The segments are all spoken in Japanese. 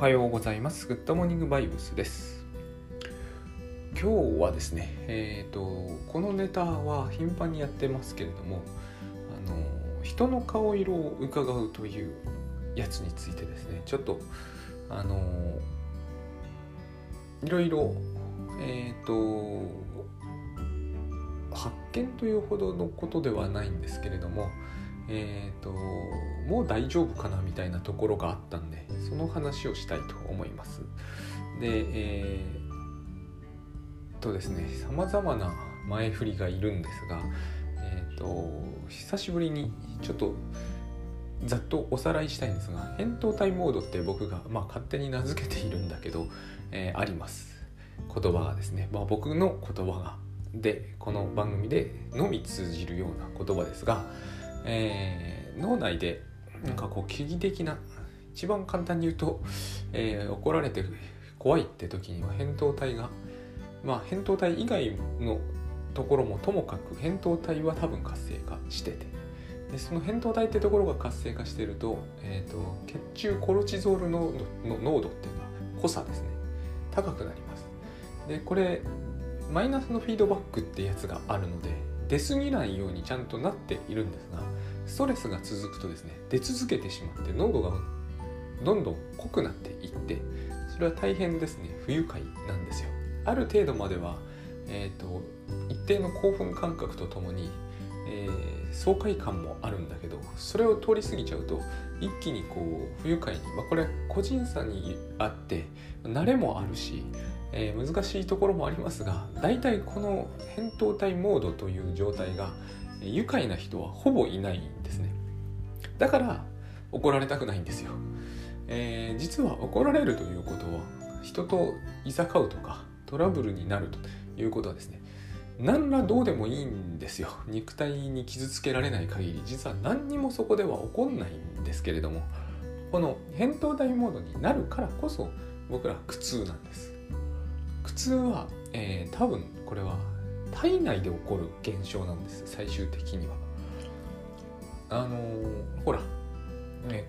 おはようございます。グッドモーニングバイブスです。今日はですね、このネタは頻繁にやってますけれども、人の顔色を伺うというやつについてですね、ちょっといろいろ発見というほどのことではないんですけれども。もう大丈夫かなみたいなところがあったんで、その話をしたいと思います。で、ですね、さまざまな前振りがいるんですが、久しぶりにちょっとざっとおさらいしたいんですが、扁桃体モードって僕が、勝手に名付けているんだけど、あります。言葉がですね、僕の言葉がでこの番組でのみ通じるような言葉ですが。脳内でなんかこう危機的な、一番簡単に言うと、怒られて怖いって時には扁桃体が、扁桃体以外のところもともかく扁桃体は多分活性化してて、でその扁桃体ってところが活性化してると、血中コルチゾールの濃度っていうのは濃さですね、高くなります。でこれマイナスのフィードバックってやつがあるので、出過ぎないようにちゃんとなっているんですが、ストレスが続くとですね、出続けてしまって濃度がどんどん濃くなっていって、それは大変ですね、不愉快なんですよ。ある程度までは、一定の興奮感覚とともに、爽快感もあるんだけど、それを通り過ぎちゃうと一気にこう不愉快に、これは個人差にあって慣れもあるし、難しいところもありますが、だいたいこの扁桃体モードという状態が愉快な人はほぼいないんですね。だから怒られたくないんですよ。実は怒られるということは、人といざかうとかトラブルになるということはですね、何らどうでもいいんですよ。肉体に傷つけられない限り、実は何にもそこでは起こんないんですけれども、この扁桃体モードになるからこそ僕ら苦痛なんです。苦痛は、多分これは体内で起こる現象なんです。最終的にはほら、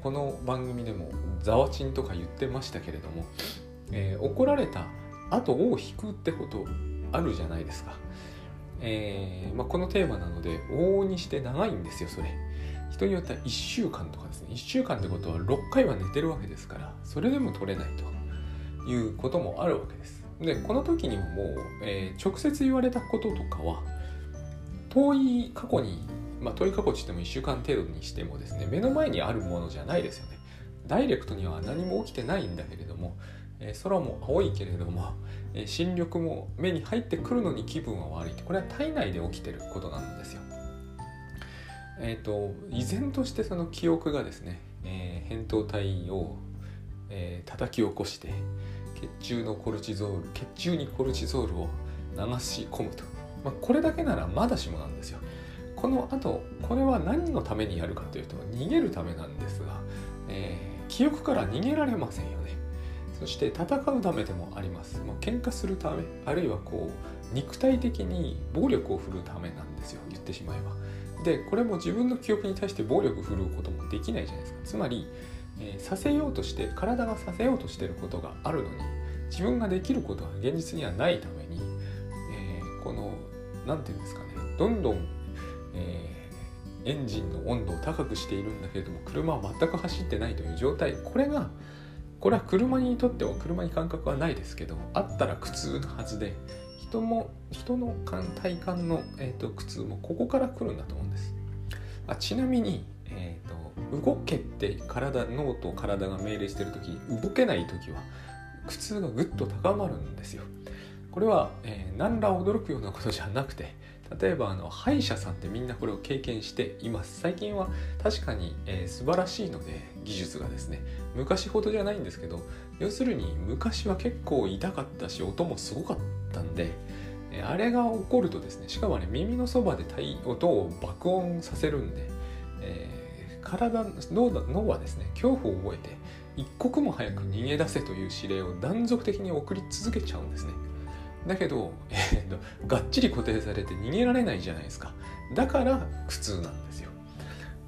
この番組でもざわちんとか言ってましたけれども、怒られた後を引くってことあるじゃないですか。このテーマなので往々にして長いんですよ。それ人によっては1週間とかですね。1週間ってことは6回は寝てるわけですから、それでも取れないということもあるわけです。でこの時にはもう、直接言われたこととかは遠い過去に、遠い過去といっても1週間程度にしてもですね、目の前にあるものじゃないですよね。ダイレクトには何も起きてないんだけれども、空も青いけれども、新緑も目に入ってくるのに気分は悪い。これは体内で起きてることなんですよ。依然としてその記憶がですね、扁桃体を、叩き起こして、血中にコルチゾールを流し込むと、これだけならまだしもなんですよ。この後、これは何のためにやるかというと、逃げるためなんですが、記憶から逃げられませんよね。そして戦うためでもあります。喧嘩するため、あるいはこう肉体的に暴力を振るうためなんですよ。言ってしまえば。で、これも自分の記憶に対して暴力を振るうこともできないじゃないですか。つまりさせようとして、体がさせようとしていることがあるのに、自分ができることが現実にはないために、このなんていうんですかね、どんどん、エンジンの温度を高くしているんだけれども、車は全く走ってないという状態、これは車にとっては、車に感覚はないですけど、あったら苦痛なはずで、人の体感の、苦痛もここから来るんだと思うんです。ちなみに、動けって脳と体が命令しているとき、動けないときは苦痛がぐっと高まるんですよ。これは、何ら驚くようなことじゃなくて、例えば歯医者さんってみんなこれを経験しています。最近は確かに、素晴らしいので、技術がですね、昔ほどじゃないんですけど、要するに昔は結構痛かったし、音もすごかったんで、あれが起こるとですね、しかも耳のそばで音を爆音させるんで、脳はですね、恐怖を覚えて一刻も早く逃げ出せという指令を断続的に送り続けちゃうんですね。だけど、がっちり固定されて逃げられないじゃないですか。だから苦痛なんですよ。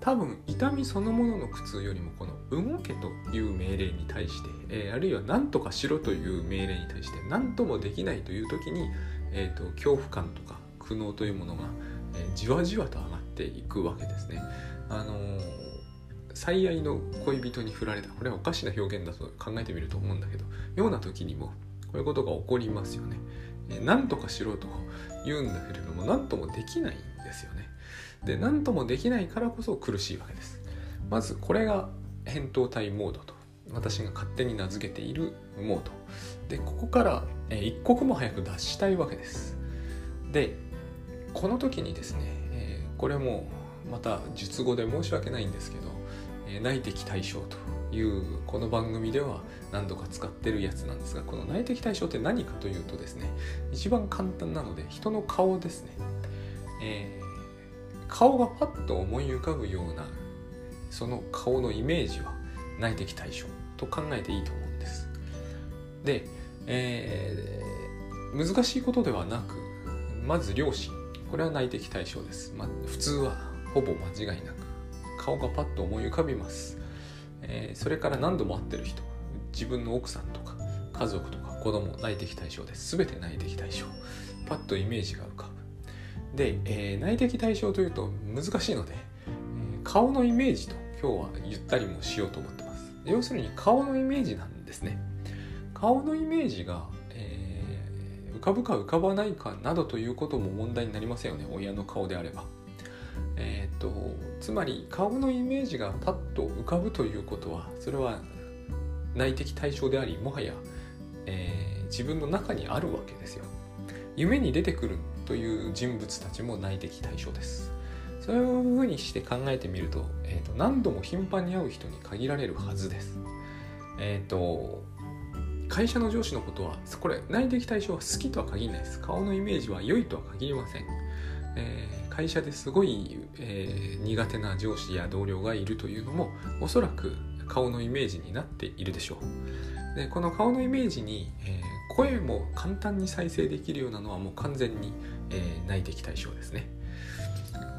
多分痛みそのものの苦痛よりもこの動けという命令に対して、あるいは何とかしろという命令に対して何ともできないという時に、恐怖感とか苦悩というものが、じわじわと上がっていくわけですね。最愛の恋人に振られた、これはおかしな表現だと考えてみると思うんだけど、ような時にもこういうことが起こりますよね。何とかしろと言うんだけれども何ともできないんですよね。で、何ともできないからこそ苦しいわけです。まずこれが扁桃体モードと私が勝手に名付けているモードで、ここから一刻も早く脱したいわけです。で、この時にですね、これもまた術語で申し訳ないんですけど、内的対象というこの番組では何度か使ってるやつなんですが、この内的対象って何かというとですね、一番簡単なので人の顔ですね。顔がパッと思い浮かぶようなその顔のイメージは内的対象と考えていいと思うんです。で、難しいことではなく、まず両親、これは内的対象です。普通はほぼ間違いなく顔がパッと思い浮かびます。それから何度も会ってる人、自分の奥さんとか家族とか子供、内的対象です。全て内的対象、パッとイメージが浮かぶ。で、内的対象というと難しいので、顔のイメージと今日は言ったりもしようと思ってます。要するに顔のイメージなんですね。顔のイメージが、浮かぶか浮かばないかなどということも問題になりませんよね。親の顔であれば、つまり顔のイメージがパッと浮かぶということは、それは内的対象であり、もはや、自分の中にあるわけですよ。夢に出てくるという人物たちも内的対象です。そういうふうにして考えてみると、何度も頻繁に会う人に限られるはずです。会社の上司のことは、これ内的対象は好きとは限らないです。顔のイメージは良いとは限りません。会社ですごい、苦手な上司や同僚がいるというのも、おそらく顔のイメージになっているでしょう。で、この顔のイメージに、声も簡単に再生できるようなのはもう完全に、内的対象ですね。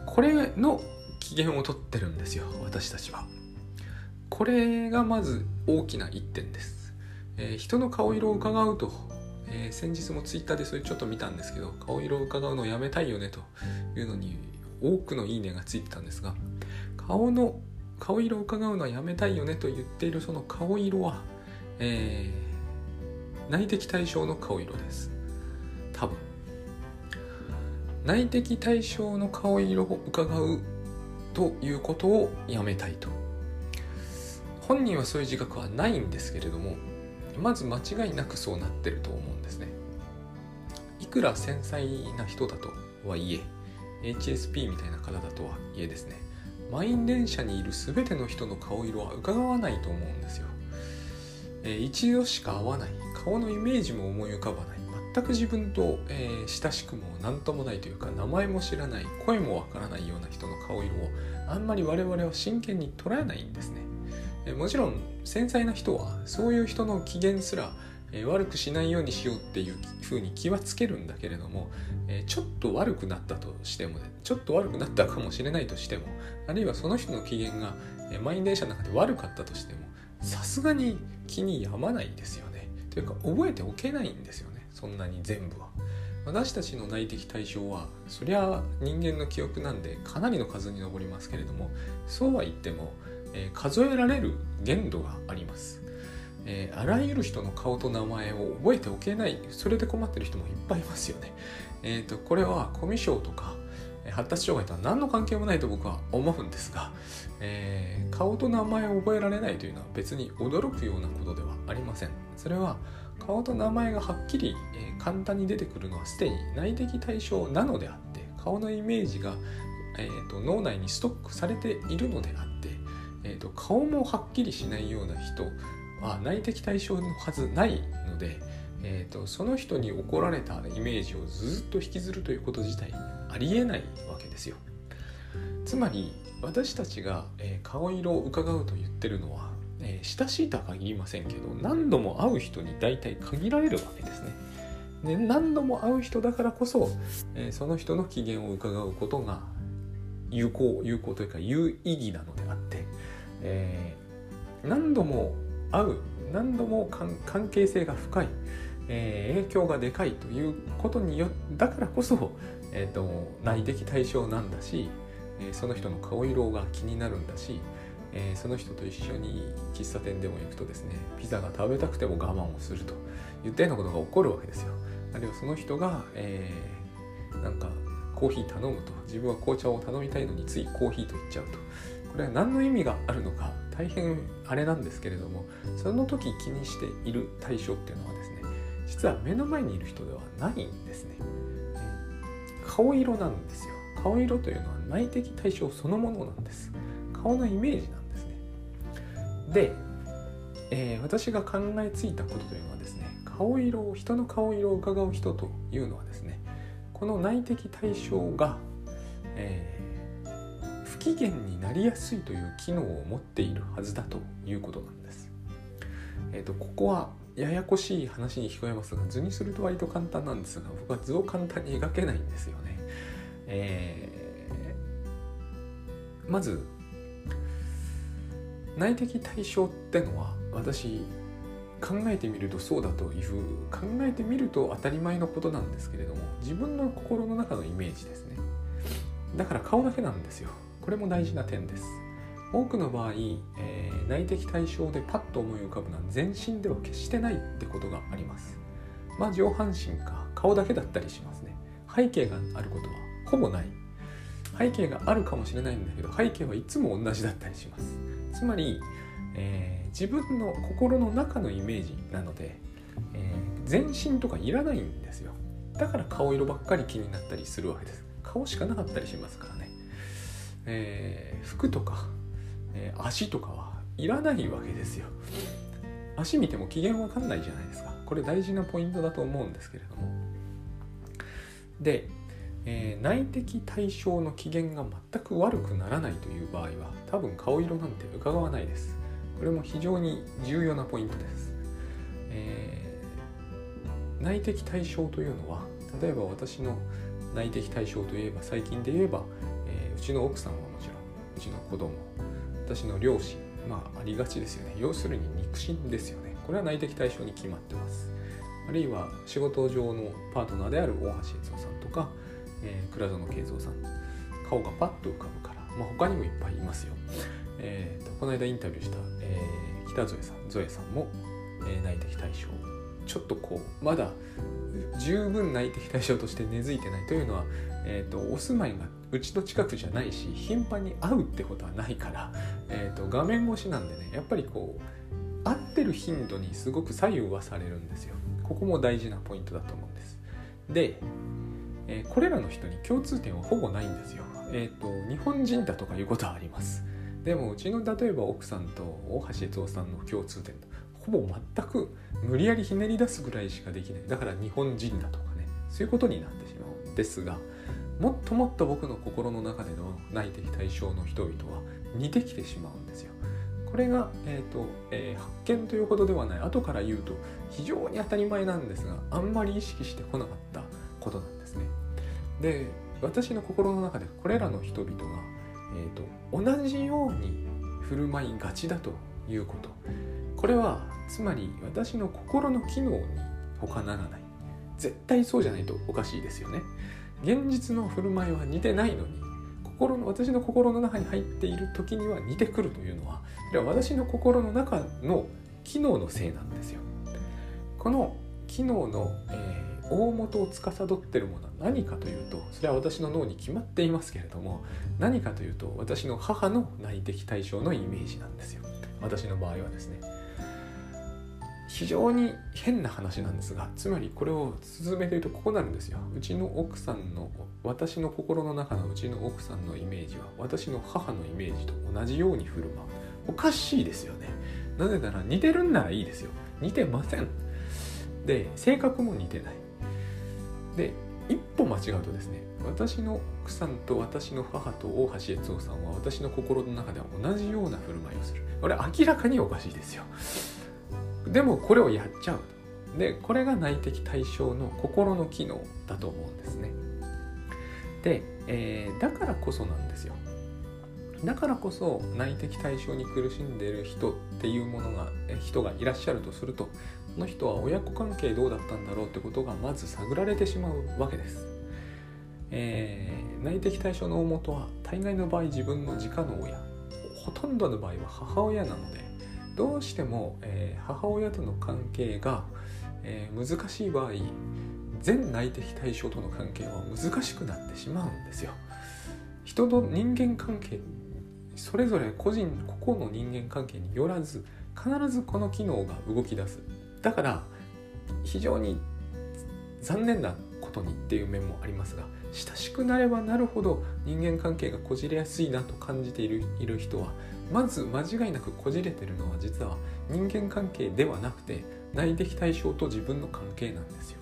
これの機嫌を取ってるんですよ、私たちは。これがまず大きな一点です。人の顔色を伺うと、先日もツイッターでそれちょっと見たんですけど、顔色を伺うのやめたいよねというのに多くのいいねがついてたんですが、顔色を伺うのはやめたいよねと言っているその顔色は、内的対象の顔色です。多分内的対象の顔色を伺うということをやめたいと、本人はそういう自覚はないんですけれども、まず間違いなくそうなってると思うんですね。いくら繊細な人だとはいえ、 HSP みたいな方だとはいえですね、満員電車にいる全ての人の顔色は伺わないと思うんですよ。一度しか会わない、顔のイメージも思い浮かばない、全く自分と、親しくも何ともないというか、名前も知らない、声もわからないような人の顔色をあんまり我々は真剣に捉えないんですね。もちろん繊細な人はそういう人の機嫌すら悪くしないようにしようっていう風に気はつけるんだけれども、ちょっと悪くなったとしても、ちょっと悪くなったかもしれないとしても、あるいはその人の機嫌が満員電車の中で悪かったとしても、さすがに気に病まないですよね。というか覚えておけないんですよね、そんなに全部は。私たちの内的対象は、そりゃ人間の記憶なんでかなりの数に上りますけれども、そうは言っても数えられる限度があります。あらゆる人の顔と名前を覚えておけない、それで困ってる人もいっぱいいますよね。これはコミュ障とか発達障害とは何の関係もないと僕は思うんですが、顔と名前を覚えられないというのは別に驚くようなことではありません。それは顔と名前がはっきり、簡単に出てくるのはすでに内的対象なのであって、顔のイメージが、脳内にストックされているのであって、顔もはっきりしないような人は内的対象のはずないので、その人に怒られたイメージをずっと引きずるということ自体ありえないわけですよ。つまり私たちが、顔色を伺うと言ってるのは、親しいとは限りませんけど、何度も会う人に大体限られるわけですね。で、何度も会う人だからこそ、その人の機嫌を伺うことが有効というか有意義なのであって、何度も会う、何度も関係性が深い、影響がでかいということによだからこそ、内的対象なんだし、その人の顔色が気になるんだし、その人と一緒に喫茶店でも行くとですね、ピザが食べたくても我慢をすると言ったようなことが起こるわけですよ。あるいはその人が、なんかコーヒー頼むと、自分は紅茶を頼みたいのについコーヒーと言っちゃうと、これは何の意味があるのか大変あれなんですけれども、その時気にしている対象っていうのはですね、実は目の前にいる人ではないんですね。顔色なんですよ。顔色というのは内的対象そのものなんです。顔のイメージなんですね。で、私が考えついたことというのはですね、顔色を、人の顔色を伺う人というのはですね、この内的対象が、不機嫌になりやすいという機能を持っているはずだということなんです。ここはややこしい話に聞こえますが、図にすると割と簡単なんですが、僕は図を簡単に描けないんですよね。まず内的対象ってのは、私考えてみるとそうだという、考えてみると当たり前のことなんですけれども、自分の心の中のイメージですね。だから顔だけなんですよ。これも大事な点です。多くの場合、内的対象でパッと思い浮かぶのは全身では決してないってことがあります。まあ上半身か顔だけだったりしますね。背景があることはほぼない。背景があるかもしれないんだけど、背景はいつも同じだったりします。つまり、自分の心の中のイメージなので、全身とかいらないんですよ。だから顔色ばっかり気になったりするわけです。顔しかなかったりしますからね。服とか、足とかはいらないわけですよ。足見ても機嫌わかんないじゃないですか。これ大事なポイントだと思うんですけれども、で、内的対象の機嫌が全く悪くならないという場合は、多分顔色なんて伺わないです。これも非常に重要なポイントです。内的対象というのは、例えば私の内的対象といえば、最近で言えば、うちの奥さんはもちろん、うちの子供、私の両親、まあありがちですよね。要するに肉親ですよね。これは内的対象に決まってます。あるいは仕事上のパートナーである大橋悦夫さんとか、倉園慶三さん、顔がパッと浮かぶから、まあ他にもいっぱいいますよ。この間インタビューした、北添さん、ゾエさんも、内的対象、ちょっとこうまだ十分内的対象として根付いてないというのは、お住まいがうちの近くじゃないし、頻繁に会うってことはないから、画面越しなんでね、やっぱりこう会ってる頻度にすごく左右はされるんですよ。ここも大事なポイントだと思うんです。で、これらの人に共通点はほぼないんですよ。日本人だとかいうことはあります。でもうちの例えば奥さんと大橋悦夫さんの共通点とほぼ全く、無理やりひねり出すぐらいしかできない。だから日本人だとかね、そういうことになってしまうんですが、もっともっと僕の心の中での内的対象の人々は似てきてしまうんですよ。これが、発見というほどではない、後から言うと非常に当たり前なんですが、あんまり意識してこなかったことなんですね。で、私の心の中でこれらの人々が同じように振る舞いがちだということ、これはつまり私の心の機能に他ならない。絶対そうじゃないとおかしいですよね。現実の振る舞いは似てないのに、私の心の中に入っている時には似てくるというのは、それは私の心の中の機能のせいなんですよ。この機能の、大元を司っているものは何かというと、それは私の脳に決まっていますけれども、何かというと私の母の内的対象のイメージなんですよ。私の場合はですね、非常に変な話なんですが、つまりこれを進めているとこうなるんですよ。うちの奥さんの、私の心の中のうちの奥さんのイメージは、私の母のイメージと同じように振る舞う。おかしいですよね。なぜなら似てるんならいいですよ。似てません。で、性格も似てない。で、一歩間違うとですね、私の奥さんと私の母と大橋悦夫さんは私の心の中では同じような振る舞いをする。これ明らかにおかしいですよ。でもこれをやっちゃう。で、これが内的対象の心の機能だと思うんですね。で、だからこそなんですよ。だからこそ内的対象に苦しんでいる人っていうものが人がいらっしゃるとすると、その人は親子関係どうだったんだろうってことがまず探られてしまうわけです。内的対象の大元は大概の場合自分の直の親、ほとんどの場合は母親なので、どうしても、母親との関係が、難しい場合、全内的対象との関係は難しくなってしまうんですよ。人の人間関係、それぞれ個人個々の人間関係によらず必ずこの機能が動き出す。だから非常に残念なことにっていう面もありますが、親しくなればなるほど人間関係がこじれやすいなと感じている人は、まず間違いなくこじれてるのは実は人間関係ではなくて内的対象と自分の関係なんですよ。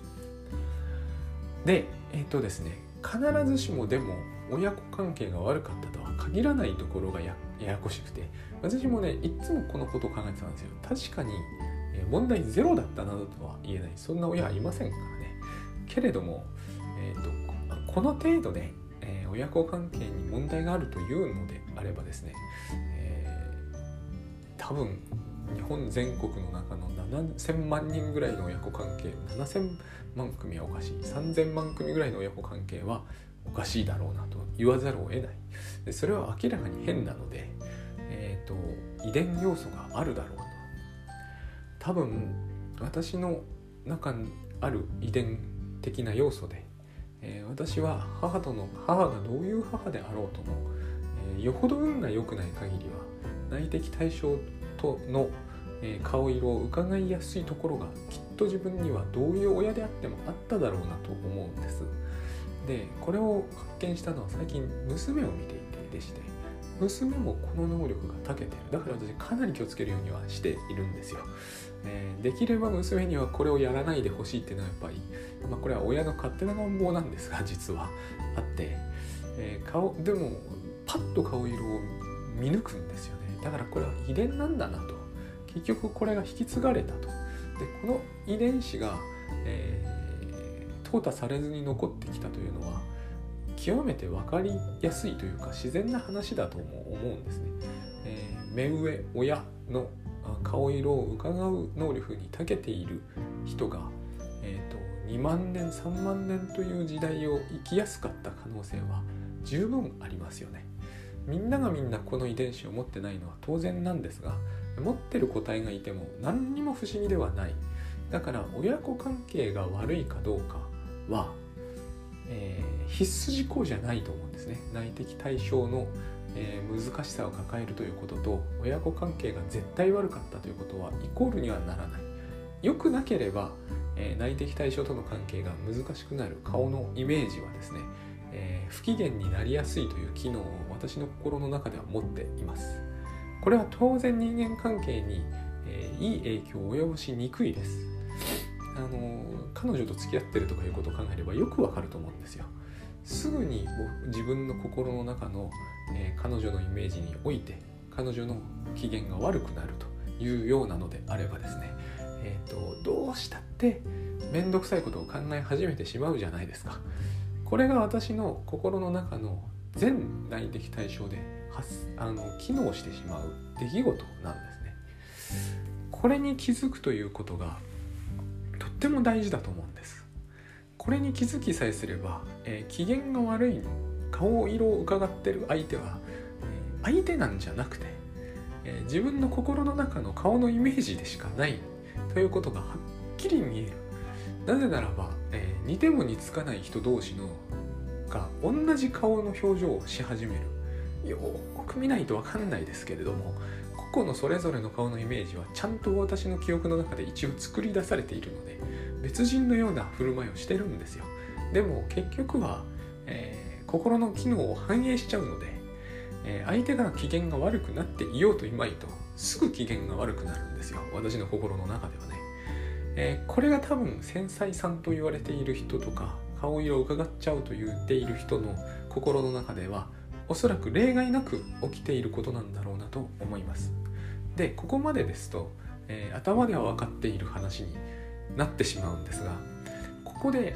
で、ですね、必ずしもでも親子関係が悪かったとは限らないところが ややこしくて、私もねいつもこのことを考えてたんですよ。確かに問題ゼロだったなどとは言えない、そんな親はいませんからね。けれども、この程度で、親子関係に問題があるというのであればですね、多分日本全国の中の7000万人ぐらいの親子関係、7000万組はおかしい、3000万組ぐらいの親子関係はおかしいだろうなと言わざるを得ない。でそれは明らかに変なので、遺伝要素があるだろうな。多分私の中にある遺伝的な要素で、私は母がどういう母であろうとも、よほど運が良くない限りは内的対象との顔色を伺いやすいところがきっと自分にはどういう親であってもあっただろうなと思うんです。でこれを発見したのは最近娘を見ていてでして、娘もこの能力が長けてる。だから私かなり気をつけるようにはしているんですよ。できれば娘にはこれをやらないでほしいっていうのはやっぱり、これは親の勝手な願望なんですが実はあって、でもパッと顔色を見抜くんですよね。だからこれは遺伝なんだなと、結局これが引き継がれたと。でこの遺伝子が、淘汰されずに残ってきたというのは極めて分かりやすいというか自然な話だと思うんですね。目上親の顔色をうかがう能力に長けている人が、2万年3万年という時代を生きやすかった可能性は十分ありますよね。みんながみんなこの遺伝子を持ってないのは当然なんですが、持ってる個体がいても何にも不思議ではない。だから親子関係が悪いかどうかは、必須事項じゃないと思うんですね。内的対象の、難しさを抱えるということと親子関係が絶対悪かったということはイコールにはならない。良くなければ、内的対象との関係が難しくなる顔のイメージはですね、不機嫌になりやすいという機能を私の心の中では持っています。これは当然人間関係に、いい影響を及ぼしにくいです。彼女と付き合ってるとかいうことを考えればよくわかると思うんですよ。すぐに自分の心の中の、彼女のイメージにおいて彼女の機嫌が悪くなるというようなのであればですね、どうしたってめんどくさいことを考え始めてしまうじゃないですか。これが私の心の中の全内的対象で機能してしまう出来事なんですね。これに気づくということがとっても大事だと思うんです。これに気づきさえすれば、機嫌が悪い顔色を伺ってる相手は、相手なんじゃなくて、自分の心の中の顔のイメージでしかないということがはっきり見える。なぜならば、似ても似つかない人同士のが同じ顔の表情をし始める。よく見ないと分かんないですけれども、個々のそれぞれの顔のイメージはちゃんと私の記憶の中で一応作り出されているので別人のような振る舞いをしてるんですよ。でも結局は、心の機能を反映しちゃうので、相手が機嫌が悪くなっていようといまいとすぐ機嫌が悪くなるんですよ、私の心の中ではね。これが多分繊細さんと言われている人とか顔色を伺っちゃうと言っている人の心の中ではおそらく例外なく起きていることなんだろうなと思います。でここまでですと、頭では分かっている話になってしまうんですが、こで、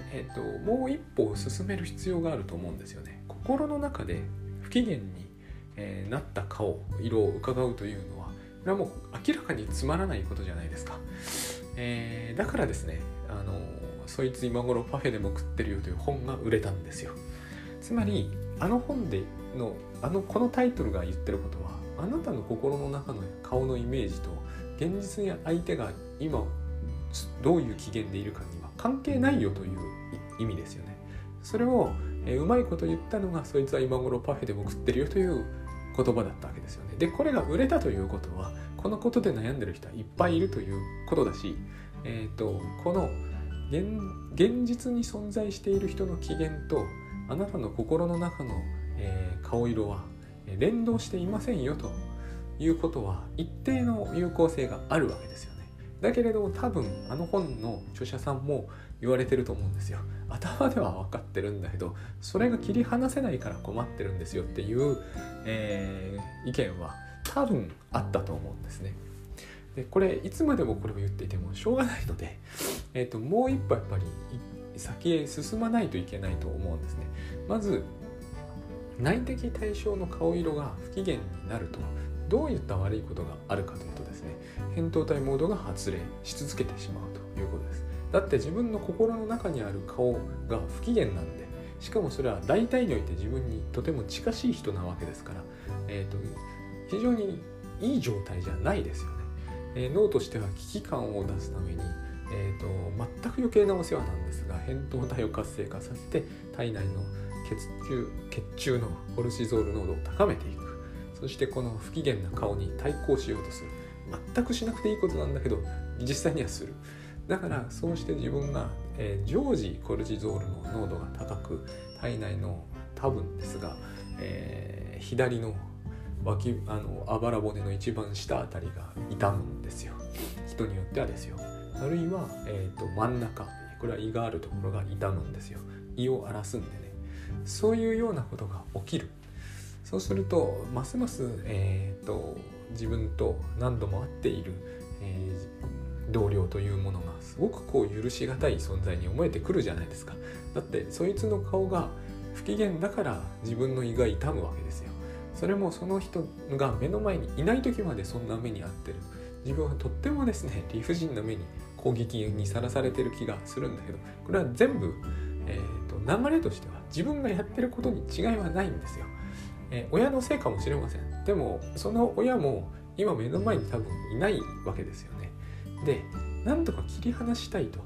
もう一歩進める必要があると思うんですよね。心の中で不機嫌になった顔色を伺うというのは、これはもう明らかにつまらないことじゃないですか。だからですね、そいつ今頃パフェでも食ってるよという本が売れたんですよ。つまりあの本でのこのタイトルが言ってることは、あなたの心の中の顔のイメージと現実に相手が今どういう機嫌でいるかには関係ないよという意味ですよね。それをうまいこと言ったのが、そいつは今頃パフェでも食ってるよという言葉だったわけですよね。で、これが売れたということは、このことで悩んでる人はいっぱいいるということだし、この 現実に存在している人の機嫌とあなたの心の中の、顔色は連動していませんよということは、一定の有効性があるわけですよね。だけれど多分あの本の著者さんも言われてると思うんですよ。頭では分かってるんだけど、それが切り離せないから困ってるんですよっていう、意見は多分あったと思うんですね。で、これいつまでもこれを言っていてもしょうがないので、もう一歩やっぱり先へ進まないといけないと思うんですね。まず内的対象の顔色が不機嫌になるとどういった悪いことがあるかというとですね、扁桃体モードが発令し続けてしまうということです。だって自分の心の中にある顔が不機嫌なんで、しかもそれは大体において自分にとても近しい人なわけですから、非常にいい状態じゃないですよね。脳としては危機感を出すために、全く余計なお世話なんですが、扁桃体を活性化させて体内の血中のコルチゾール濃度を高めていく。そしてこの不機嫌な顔に対抗しようとする。全くしなくていいことなんだけど実際にはする。だからそうして自分が、常時コルチゾールの濃度が高く、体内の多分ですが、左の脇あばら骨の一番下あたりが痛むんですよ。人によってはですよ。あるいは、真ん中、これは胃があるところが痛むんですよ。胃を荒らすんでね。そういうようなことが起きる。そうするとますます、自分と何度も会っている、同僚というものがすごくこう許しがたい存在に思えてくるじゃないですか。だってそいつの顔が不機嫌だから自分の胃が痛むわけですよ。それもその人が目の前にいない時までそんな目に遭ってる。自分はとってもですね、理不尽な目に攻撃にさらされてる気がするんだけど、これは全部、流れとしては自分がやってることに違いはないんですよ。親のせいかもしれません。でもその親も今目の前に多分いないわけですよね。で、なんとか切り離したいと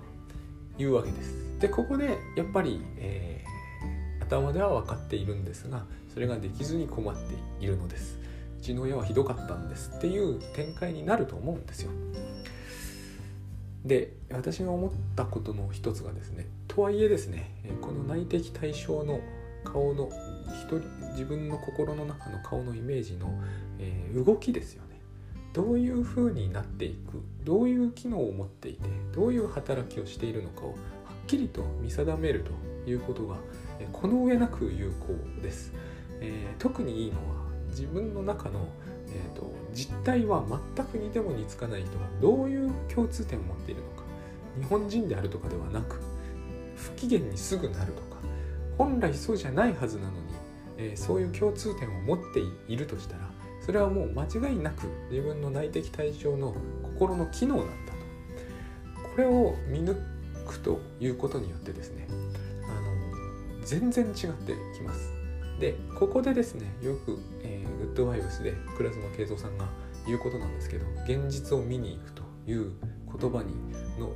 いうわけです。で、ここでやっぱり、頭では分かっているんですが、それができずに困っているのです。うちの親はひどかったんですっていう展開になると思うんですよ。で、私が思ったことの一つがですね、とはいえですね、この内的対象の顔の自分の心の中の顔のイメージの、動きですよね。どういう風になっていく、どういう機能を持っていて、どういう働きをしているのかをはっきりと見定めるということが、この上なく有効です。特にいいのは自分の中の、実態は全く似ても似つかない人がどういう共通点を持っているのか、日本人であるとかではなく、不機嫌にすぐなるとか、本来そうじゃないはずなのに、そういう共通点を持っているとしたら、それはもう間違いなく自分の内的対象の心の機能なんだと。これを見抜くということによってですね、全然違ってきます。で、ここでですね、よく、グッドバイブスで倉妻慶三さんが言うことなんですけど、現実を見に行くという言葉にの、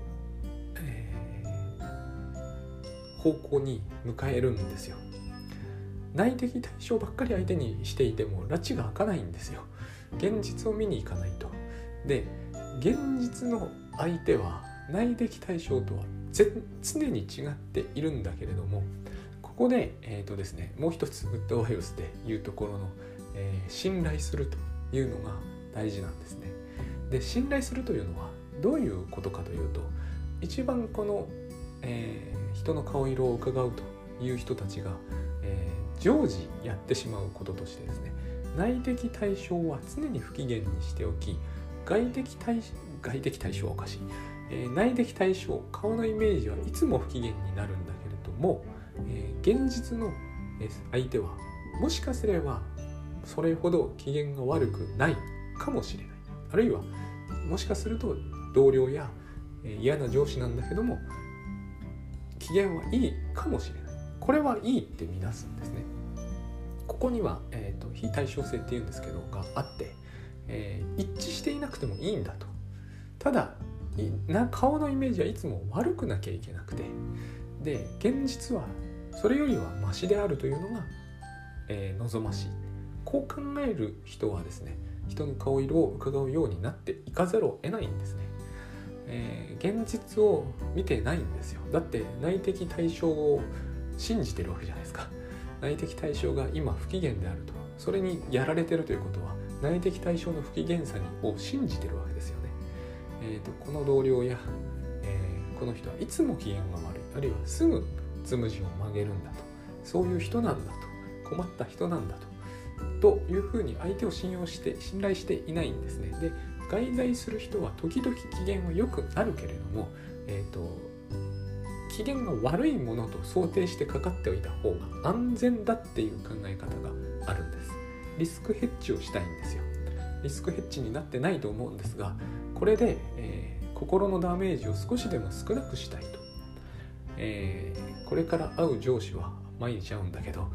方向に向かえるんですよ。内的対象ばっかり相手にしていても埒が明かないんですよ。現実を見に行かないと。で、現実の相手は内的対象とは常に違っているんだけれども、ここで、ですね、もう一つグッドバイオスでいうところの、信頼するというのが大事なんですね。で、信頼するというのはどういうことかというと、一番この、人の顔色をうかがうという人たちが、常時やってしまうこととしてですね、内的対象は常に不機嫌にしておき、外的対象はおかしい、内的対象、顔のイメージはいつも不機嫌になるんだけれども、現実の相手はもしかすればそれほど機嫌が悪くないかもしれない、あるいはもしかすると同僚や嫌な上司なんだけども機嫌はいいかもしれない。これはいいって見出すんですね。ここには、非対称性っていうんですけどがあって、一致していなくてもいいんだと。ただ顔のイメージはいつも悪くなきゃいけなくて、で現実はそれよりはマシであるというのが、望ましい。こう考える人はですね、人の顔色を伺うようになっていかざるを得ないんですね。現実を見てないんですよ。だって内的対象を信じてるわけじゃないですか。内的対象が今不機嫌であると、それにやられてるということは内的対象の不機嫌さを信じてるわけですよね。この同僚や、この人はいつも機嫌が悪い、あるいはすぐつむじを曲げるんだと、そういう人なんだと、困った人なんだというふうに相手を信頼していないんですね。で、外在する人は時々機嫌は良くなるけれども、機嫌が悪いものと想定してかかっておいた方が安全だっていう考え方があるんです。リスクヘッジをしたいんですよ。リスクヘッジになってないと思うんですが、これで、心のダメージを少しでも少なくしたいと、これから会う上司は毎日会うんだけど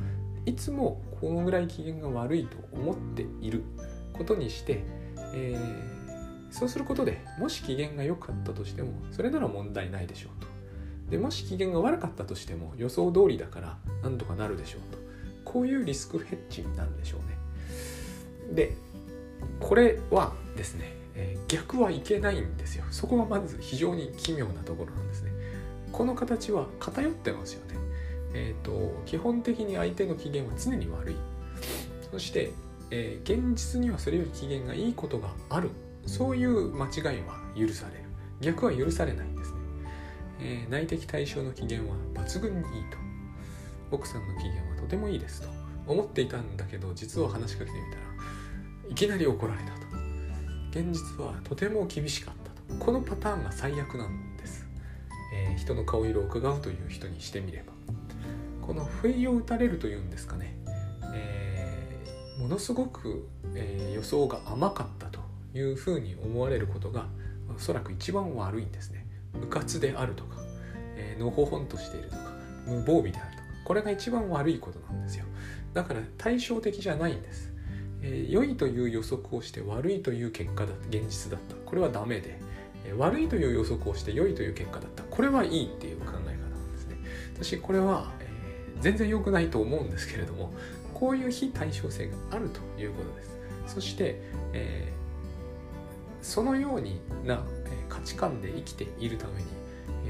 いつもこのぐらい機嫌が悪いと思っていることにして、そうすることでもし機嫌が良かったとしてもそれなら問題ないでしょうと、でもし機嫌が悪かったとしても予想通りだからなんとかなるでしょうと、こういうリスクヘッジなんでしょうね。でこれはですね、逆はいけないんですよ。そこはまず非常に奇妙なところなんですね。この形は偏ってますよね。基本的に相手の機嫌は常に悪い、そして、現実にはそれより機嫌がいいことがある、そういう間違いは許される、逆は許されないんですね。内的対象の機嫌は抜群にいいと、奥さんの機嫌はとてもいいですと思っていたんだけど実は話しかけてみたらいきなり怒られたと、現実はとても厳しかったと、このパターンが最悪なんです、人の顔色を伺うという人にしてみれば、この不意を打たれるというんですかね、ものすごく、予想が甘かったというふうに思われることがおそらく一番悪いんですね。無活であるとか、のほほんとしているとか、無防備であるとか、これが一番悪いことなんですよ。だから対照的じゃないんです。良いという予測をして悪いという結果だった、現実だった、これはダメで、悪いという予測をして良いという結果だった、これはいいっていう考え方なんですね。私これは、全然良くないと思うんですけれども、こういう非対称性があるということです。そして、そのようにな価値観で生きているため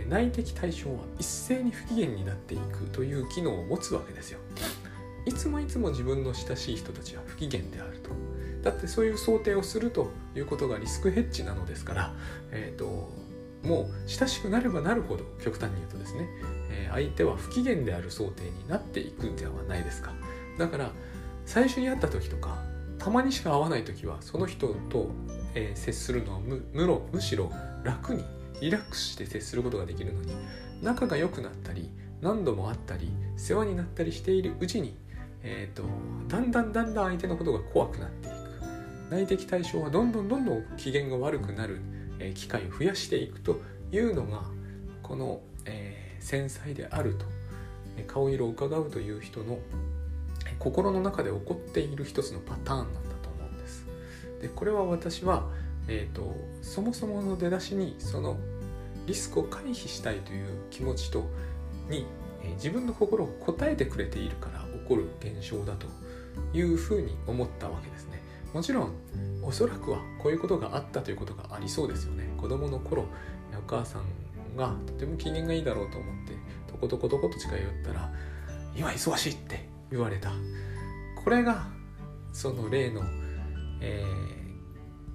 に内的対象は一斉に不機嫌になっていくという機能を持つわけですよ。いつも自分の親しい人たちは不機嫌であると、だってそういう想定をするということがリスクヘッジなのですから、もう親しくなればなるほど、極端に言うとですね、相手は不機嫌である想定になっていくんではないですか。だから最初に会った時とかたまにしか会わない時はその人と、接するのは むしろ楽にリラックスして接することができるのに、仲が良くなったり何度も会ったり世話になったりしているうちにだんだん相手のことが怖くなっていく。内的対象はどんどん機嫌が悪くなる機会を増やしていくというのが、この、繊細であると、顔色を伺うという人の心の中で起こっている一つのパターンなんだと思うんです。でこれは私は、そもそもの出だしにそのリスクを回避したいという気持ちとに自分の心を応えてくれているから起こる現象だというふうに思ったわけですね。もちろんおそらくはこういうことがあったということがありそうですよね。子供の頃お母さんがとても機嫌がいいだろうと思ってとこと近寄ったら今忙しいって言われた。これがその例の、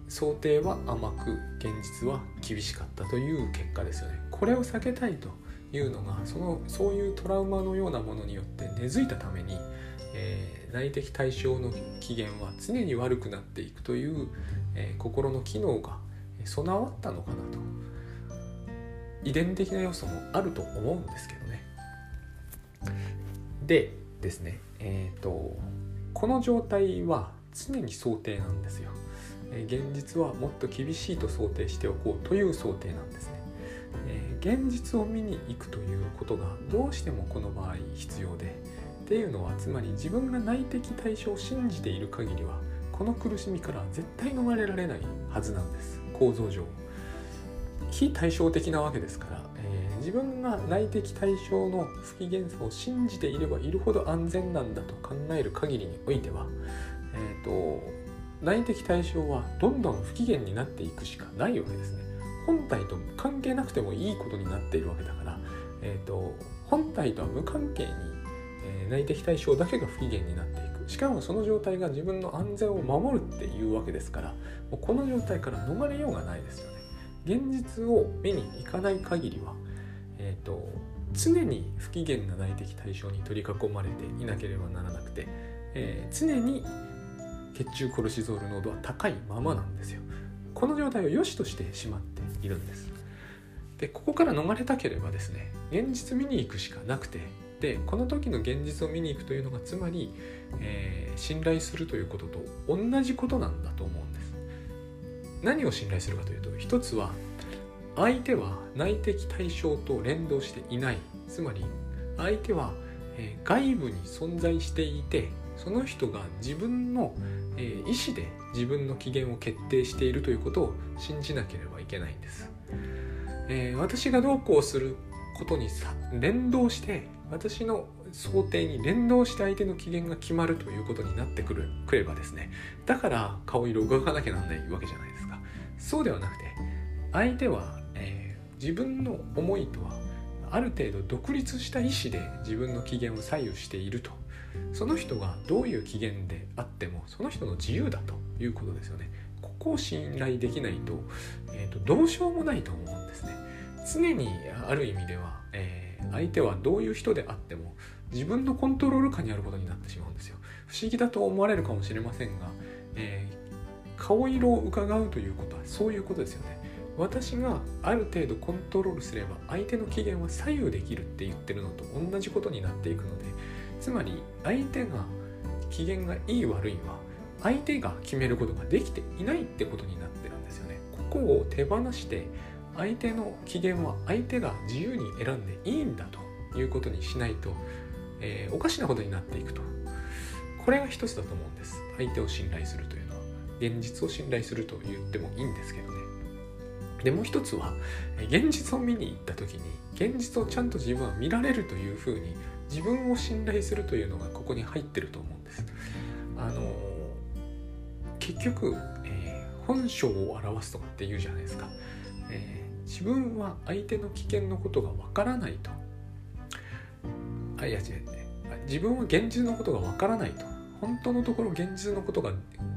想定は甘く現実は厳しかったという結果ですよね。これを避けたいというのがそういうトラウマのようなものによって根付いたために、内的対象の機嫌は常に悪くなっていくという、心の機能が備わったのかなと遺伝的な要素もあると思うんですけどね。でですね、この状態は常に想定なんですよ。現実はもっと厳しいと想定しておこうという想定なんですね。現実を見に行くということがどうしてもこの場合必要で、っていうのはつまり自分が内的対象を信じている限りはこの苦しみから絶対逃れられないはずなんです。構造上非対照的なわけですから、自分が内的対象の不機嫌さを信じていればいるほど安全なんだと考える限りにおいては、内的対象はどんどん不機嫌になっていくしかないわけですね。本体と関係なくてもいいことになっているわけだから、本体とは無関係に、内的対象だけが不機嫌になっていく。しかもその状態が自分の安全を守るっていうわけですから、もうこの状態から逃れようがないですよね。現実を見に行かない限りは、常に不機嫌な内的対象に取り囲まれていなければならなくて、常に血中コルチゾール濃度は高いままなんですよ。この状態を良しとしてしまっているんです。で、ここから逃れたければですね、現実見に行くしかなくて、で、この時の現実を見に行くというのがつまり、信頼するということと同じことなんだと思うんです。何を信頼するかというと、一つは相手は内的対象と連動していない。つまり相手は外部に存在していて、その人が自分の意思で自分の機嫌を決定しているということを信じなければいけないんです。私がどうこうすることに連動して、私の想定に連動して相手の機嫌が決まるということになってくればですね、だから顔色を動かなきゃなんないわけじゃないですか。そうではなくて、相手は、自分の思いとはある程度独立した意思で自分の機嫌を左右していると。その人がどういう機嫌であってもその人の自由だということですよね。ここを信頼できないと、どうしようもないと思うんですね。常にある意味では、相手はどういう人であっても自分のコントロール下にあることになってしまうんですよ。不思議だと思われるかもしれませんが、顔色を伺うということはそういうことですよね。私がある程度コントロールすれば相手の機嫌は左右できるって言ってるのと同じことになっていくので、つまり相手が機嫌がいい悪いは相手が決めることができていないってことになってるんですよね。ここを手放して、相手の機嫌は相手が自由に選んでいいんだということにしないと、おかしなことになっていくと。これが一つだと思うんです。相手を信頼するというのは現実を信頼すると言ってもいいんですけどね。でもう一つは、現実を見に行った時に現実をちゃんと自分は見られるというふうに自分を信頼するというのがここに入ってると思うんです。結局、本性を表すとかって言うじゃないですか。自分は相手の危険のことがわからないと、自分は現実のことがわからないと、本当のところ現実のことが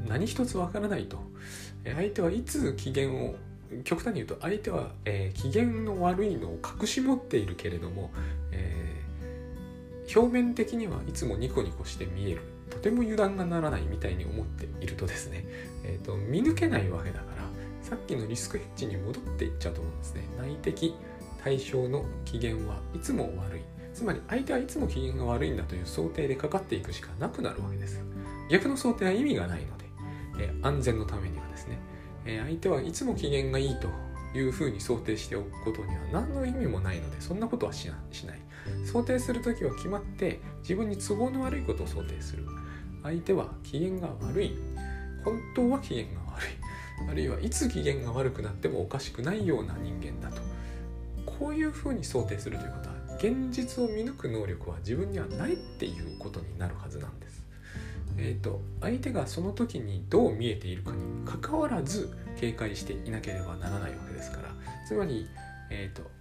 何一つわからないと、相手はいつ機嫌を、極端に言うと相手は、機嫌の悪いのを隠し持っているけれども、表面的にはいつもニコニコして見える、とても油断がならないみたいに思っているとですね、見抜けないわけだから、さっきのリスクヘッジに戻っていっちゃうと思うんですね。内的対象の機嫌はいつも悪い、つまり相手はいつも機嫌が悪いんだという想定でかかっていくしかなくなるわけです。逆の想定は意味がないので、安全のためにはですね、相手はいつも機嫌がいいというふうに想定しておくことには何の意味もないので、そんなことはしない。想定するときは決まって自分に都合の悪いことを想定する。相手は機嫌が悪い、本当は機嫌が悪い、あるいはいつ機嫌が悪くなってもおかしくないような人間だと、こういうふうに想定するということは、現実を見抜く能力は自分にはないっていうことになるはずなんです。相手がその時にどう見えているかに関わらず警戒していなければならないわけですから、つまり、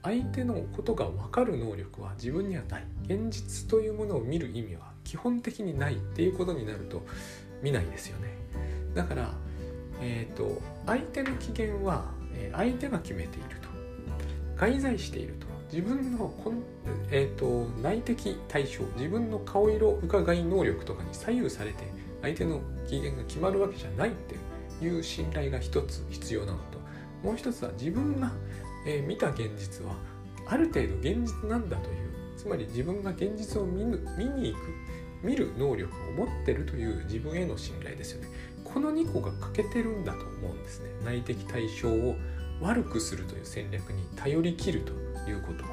相手のことが分かる能力は自分にはない。現実というものを見る意味は基本的にないっていうことになると見ないですよね。だから、相手の機嫌は相手が決めていると、介在していると、自分の内的対象、自分の顔色伺い能力とかに左右されて相手の機嫌が決まるわけじゃないっていう信頼が一つ必要なのと、もう一つは自分が、見た現実はある程度現実なんだという、つまり自分が現実を見る能力を持ってるという自分への信頼ですよね。この2個が欠けてるんだと思うんですね。内的対象を悪くするという戦略に頼り切るということは。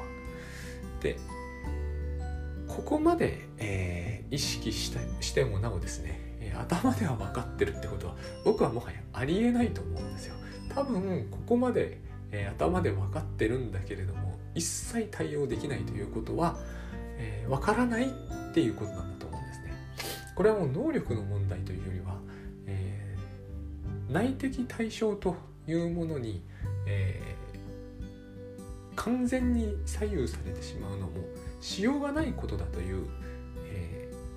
で、ここまで、意識してもなおですね、頭では分かってるってことは僕はもはやありえないと思うんですよ。多分ここまで、頭で分かってるんだけれども一切対応できないということは、分からないっていうことなんだと思うんですね。これはもう能力の問題というよりは、内的対象というものに、完全に左右されてしまうのもしようがないことだという、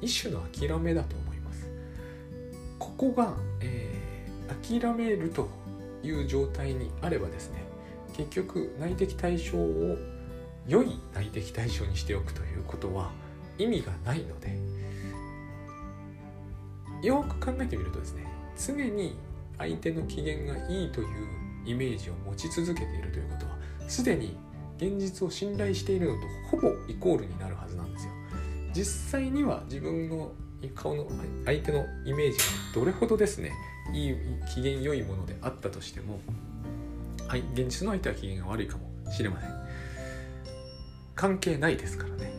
一種の諦めだと思います。ここが、諦めるという状態にあればですね、結局内的対象を良い内的対象にしておくということは意味がないので、よく考えてみるとですね、常に相手の機嫌がいいというイメージを持ち続けているということは、すでに現実を信頼しているのとほぼイコールになるはずなんですよ。実際には自分の顔の相手のイメージがどれほどですね、いい機嫌良いものであったとしても、現実の相手は機嫌が悪いかもしれません。関係ないですからね。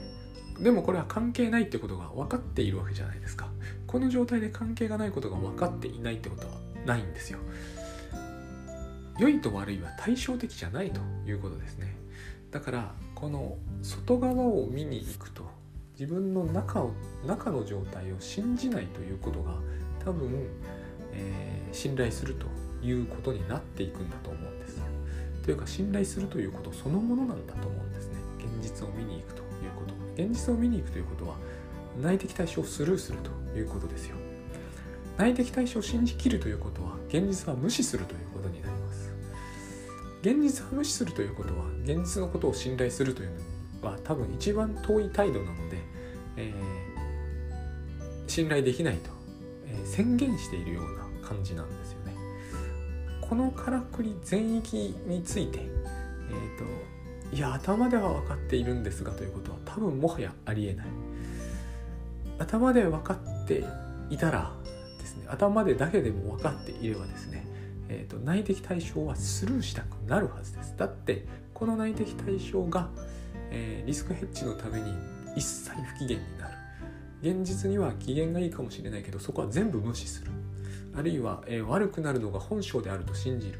でもこれは関係ないってことが分かっているわけじゃないですか。この状態で関係がないことが分かっていないってことはないんですよ。良いと悪いは対照的じゃないということですね。だからこの外側を見に行くと自分の中の状態を信じないということが多分、信頼するということになっていくんだと思うんです。というか信頼するということそのものなんだと思うんですね。現実を見に行くということ。現実を見に行くということは内的対象をスルーするということですよ。内的対象を信じきるということは現実は無視するということになります。現実を無視するということは現実のことを信頼するというのは多分一番遠い態度なので、信頼できないと、宣言しているような感じなんですよね。このからくり全域について、いや頭では分かっているんですがということは多分もはやありえない。頭で分かっていたらですね、頭でだけでも分かっていればですね、内的対象はスルーしたくなるはずです。だってこの内的対象が、リスクヘッジのために一切不機嫌になる。現実には機嫌がいいかもしれないけどそこは全部無視する、あるいは、悪くなるのが本性であると信じる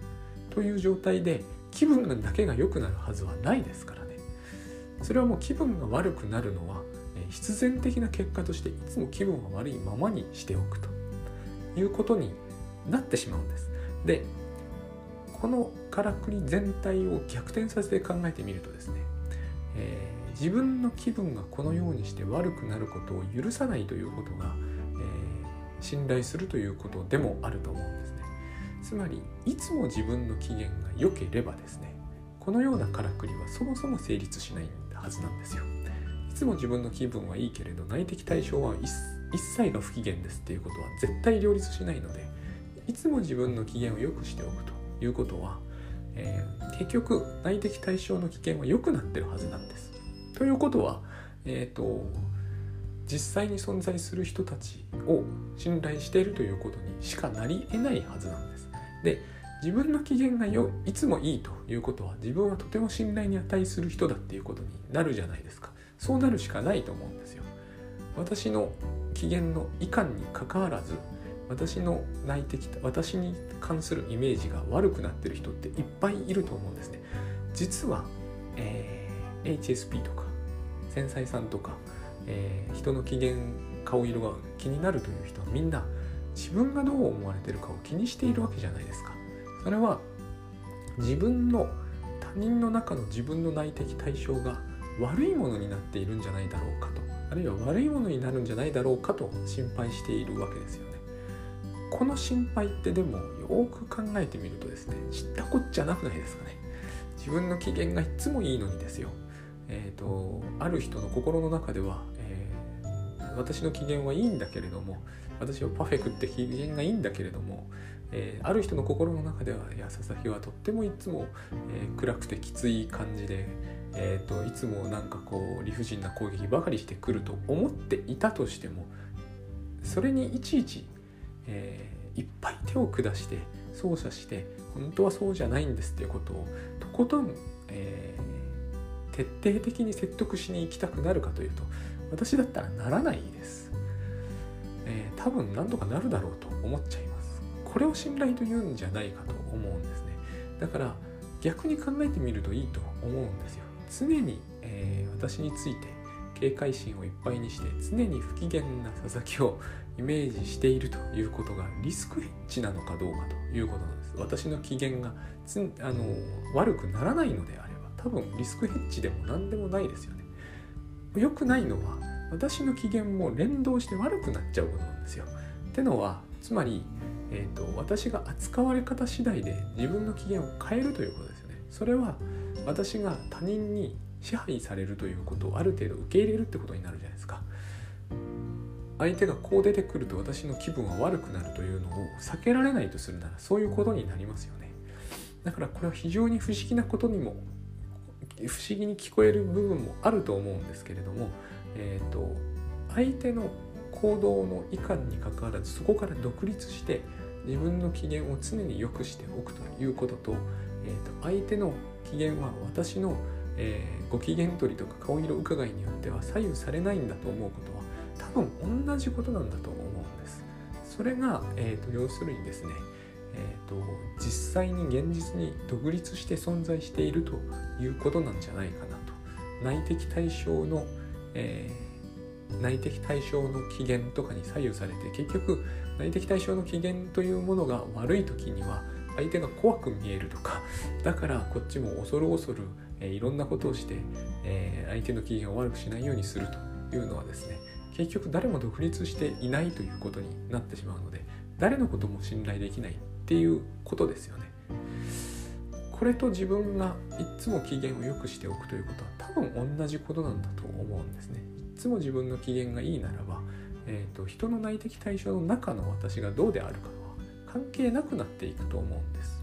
という状態で気分だけが良くなるはずはないですからね。それはもう気分が悪くなるのは必然的な結果としていつも気分は悪いままにしておくということになってしまうんです。で、このからくり全体を逆転させて考えてみるとですね、自分の気分がこのようにして悪くなることを許さないということが、信頼するということでもあると思うんですね。つまりいつも自分の機嫌が良ければですね、このようなからくりはそもそも成立しないはずなんですよ。いつも自分の気分はいいけれど内的対象は一切が不機嫌ですっていうことは絶対両立しないので、いつも自分の機嫌を良くしておくということは、結局内的対象の機嫌は良くなってるはずなんです。ということは、実際に存在する人たちを信頼しているということにしかなり得ないはずなんです。で、自分の機嫌がいつもいいということは自分はとても信頼に値する人だっていうことになるじゃないですか。そうなるしかないと思うんですよ。私の機嫌のいかんにかかわらず私に関するイメージが悪くなっている人っていっぱいいると思うんですね。実は、HSP とか繊細さんとか、人の機嫌顔色が気になるという人はみんな自分がどう思われているかを気にしているわけじゃないですか。それは自分の他人の中の自分の内的対象が悪いものになっているんじゃないだろうかと、あるいは悪いものになるんじゃないだろうかと心配しているわけですよね。この心配ってでもよく考えてみるとですね、知ったこっちゃなくないですかね。自分の機嫌がいつもいいのにですよ、ある人の心の中では、私の機嫌はいいんだけれども、私はパーフェクトで機嫌がいいんだけれども、ある人の心の中では、いや佐々木はとってもいつも、暗くてきつい感じで、いつもなんかこう理不尽な攻撃ばかりしてくると思っていたとしても、それにいちいち、いっぱい手を下して操作して、本当はそうじゃないんですっていうことをとことん、徹底的に説得しに行きたくなるかというと、私だったらならないです、多分何とかなるだろうと思っちゃいます。これを信頼というんじゃないかと思うんですね。だから逆に考えてみるといいと思うんですよ。常に、私について警戒心をいっぱいにして、常に不機嫌な佐々木をイメージしているということがリスクヘッジなのかどうかということなんです。私の機嫌が悪くならないのであれば、多分リスクヘッジでも何でもないですよね。良くないのは、私の機嫌も連動して悪くなっちゃうことなんですよ。ってのはつまり、私が扱われ方次第で自分の機嫌を変えるということですよね。それは私が他人に支配されるということをある程度受け入れるってことになるじゃないですか。相手がこう出てくると私の気分は悪くなるというのを避けられないとするなら、そういうことになりますよね。だからこれは非常に不思議なことにも、不思議に聞こえる部分もあると思うんですけれども、相手の行動のいかんにかかわらず、そこから独立して自分の機嫌を常に良くしておくということと、相手の機嫌は私の、ご機嫌取りとか顔色伺いによっては左右されないんだと思うことは、多分同じことなんだと思うんです。それが、要するにですね、実際に現実に独立して存在しているということなんじゃないかなと。内的対象の、内的対象の機嫌とかに左右されて、結局内的対象の機嫌というものが悪い時には相手が怖く見えるとか、だからこっちも恐る恐る、いろんなことをして、相手の機嫌を悪くしないようにするというのはですね、結局誰も独立していないということになってしまうので、誰のことも信頼できないっていうことですよね。これと自分がいつも機嫌を良くしておくということは、多分同じことなんだと思うんですね。いつも自分の機嫌がいいならば、人の内的対象の中の私がどうであるかは関係なくなっていくと思うんです。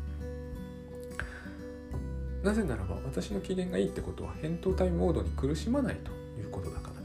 なぜならば、私の機嫌がいいってことは扁桃体モードに苦しまないということだから